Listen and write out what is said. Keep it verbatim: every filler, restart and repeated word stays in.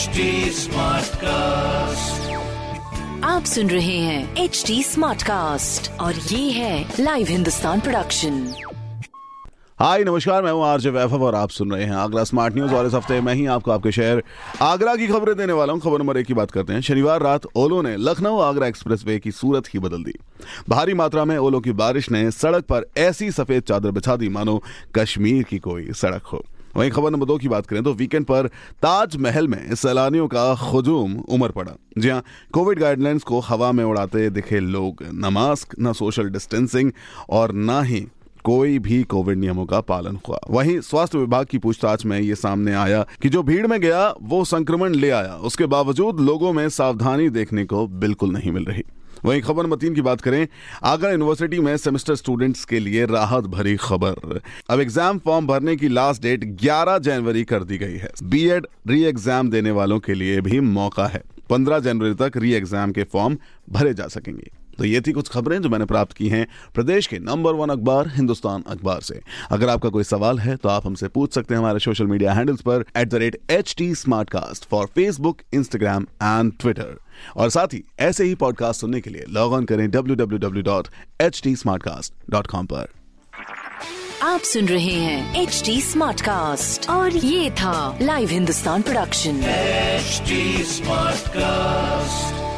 H T Smartcast, आप सुन रहे हैं एच टी स्मार्टकास्ट और ये है लाइव हिंदुस्तान प्रोडक्शन। हाय नमस्कार, मैं हूँ आरजे वैभव और आप सुन रहे हैं आगरा स्मार्ट न्यूज। और इस हफ्ते मैं ही आपको आपके शहर आगरा की खबरें देने वाला हूँ। खबर नंबर एक की बात करते हैं। शनिवार रात ओलों ने लखनऊ आगरा एक्सप्रेसवे की सूरत ही बदल दी। भारी मात्रा में ओलों की बारिश ने सड़क पर ऐसी सफेद चादर बिछा दी मानो कश्मीर की कोई सड़क हो। वहीं खबर नंबर दो की बात करें तो वीकेंड पर ताज महल में सैलानियों का हुजूम उमड़ पड़ा। जी हाँ, कोविड गाइडलाइंस को हवा में उड़ाते दिखे लोग। न मास्क, न सोशल डिस्टेंसिंग और ना ही कोई भी कोविड नियमों का पालन हुआ। वहीं स्वास्थ्य विभाग की पूछताछ में ये सामने आया कि जो भीड़ में गया वो संक्रमण ले आया। उसके बावजूद लोगों में सावधानी देखने को बिल्कुल नहीं मिल रही। वहीं खबर नंबर तीन की बात करें, आगरा यूनिवर्सिटी में सेमेस्टर स्टूडेंट्स के लिए राहत भरी खबर। अब एग्जाम फॉर्म भरने की लास्ट डेट ग्यारह जनवरी कर दी गई है। बीएड री एग्जाम देने वालों के लिए भी मौका है। पंद्रह जनवरी तक री एग्जाम के फॉर्म भरे जा सकेंगे। तो ये थी कुछ खबरें जो मैंने प्राप्त की हैं प्रदेश के नंबर वन अखबार हिंदुस्तान अखबार से। अगर आपका कोई सवाल है तो आप हमसे पूछ सकते हैं हमारे सोशल मीडिया हैंडल्स पर at the rate H T Smartcast for Facebook, Instagram and Twitter. और साथ ही ऐसे ही पॉडकास्ट सुनने के लिए लॉग ऑन करें W W W dot H T Smartcast dot com पर। आप सुन रहे हैं एच टी स्मार्टकास्ट और ये था live Hindustan production H T Smartcast.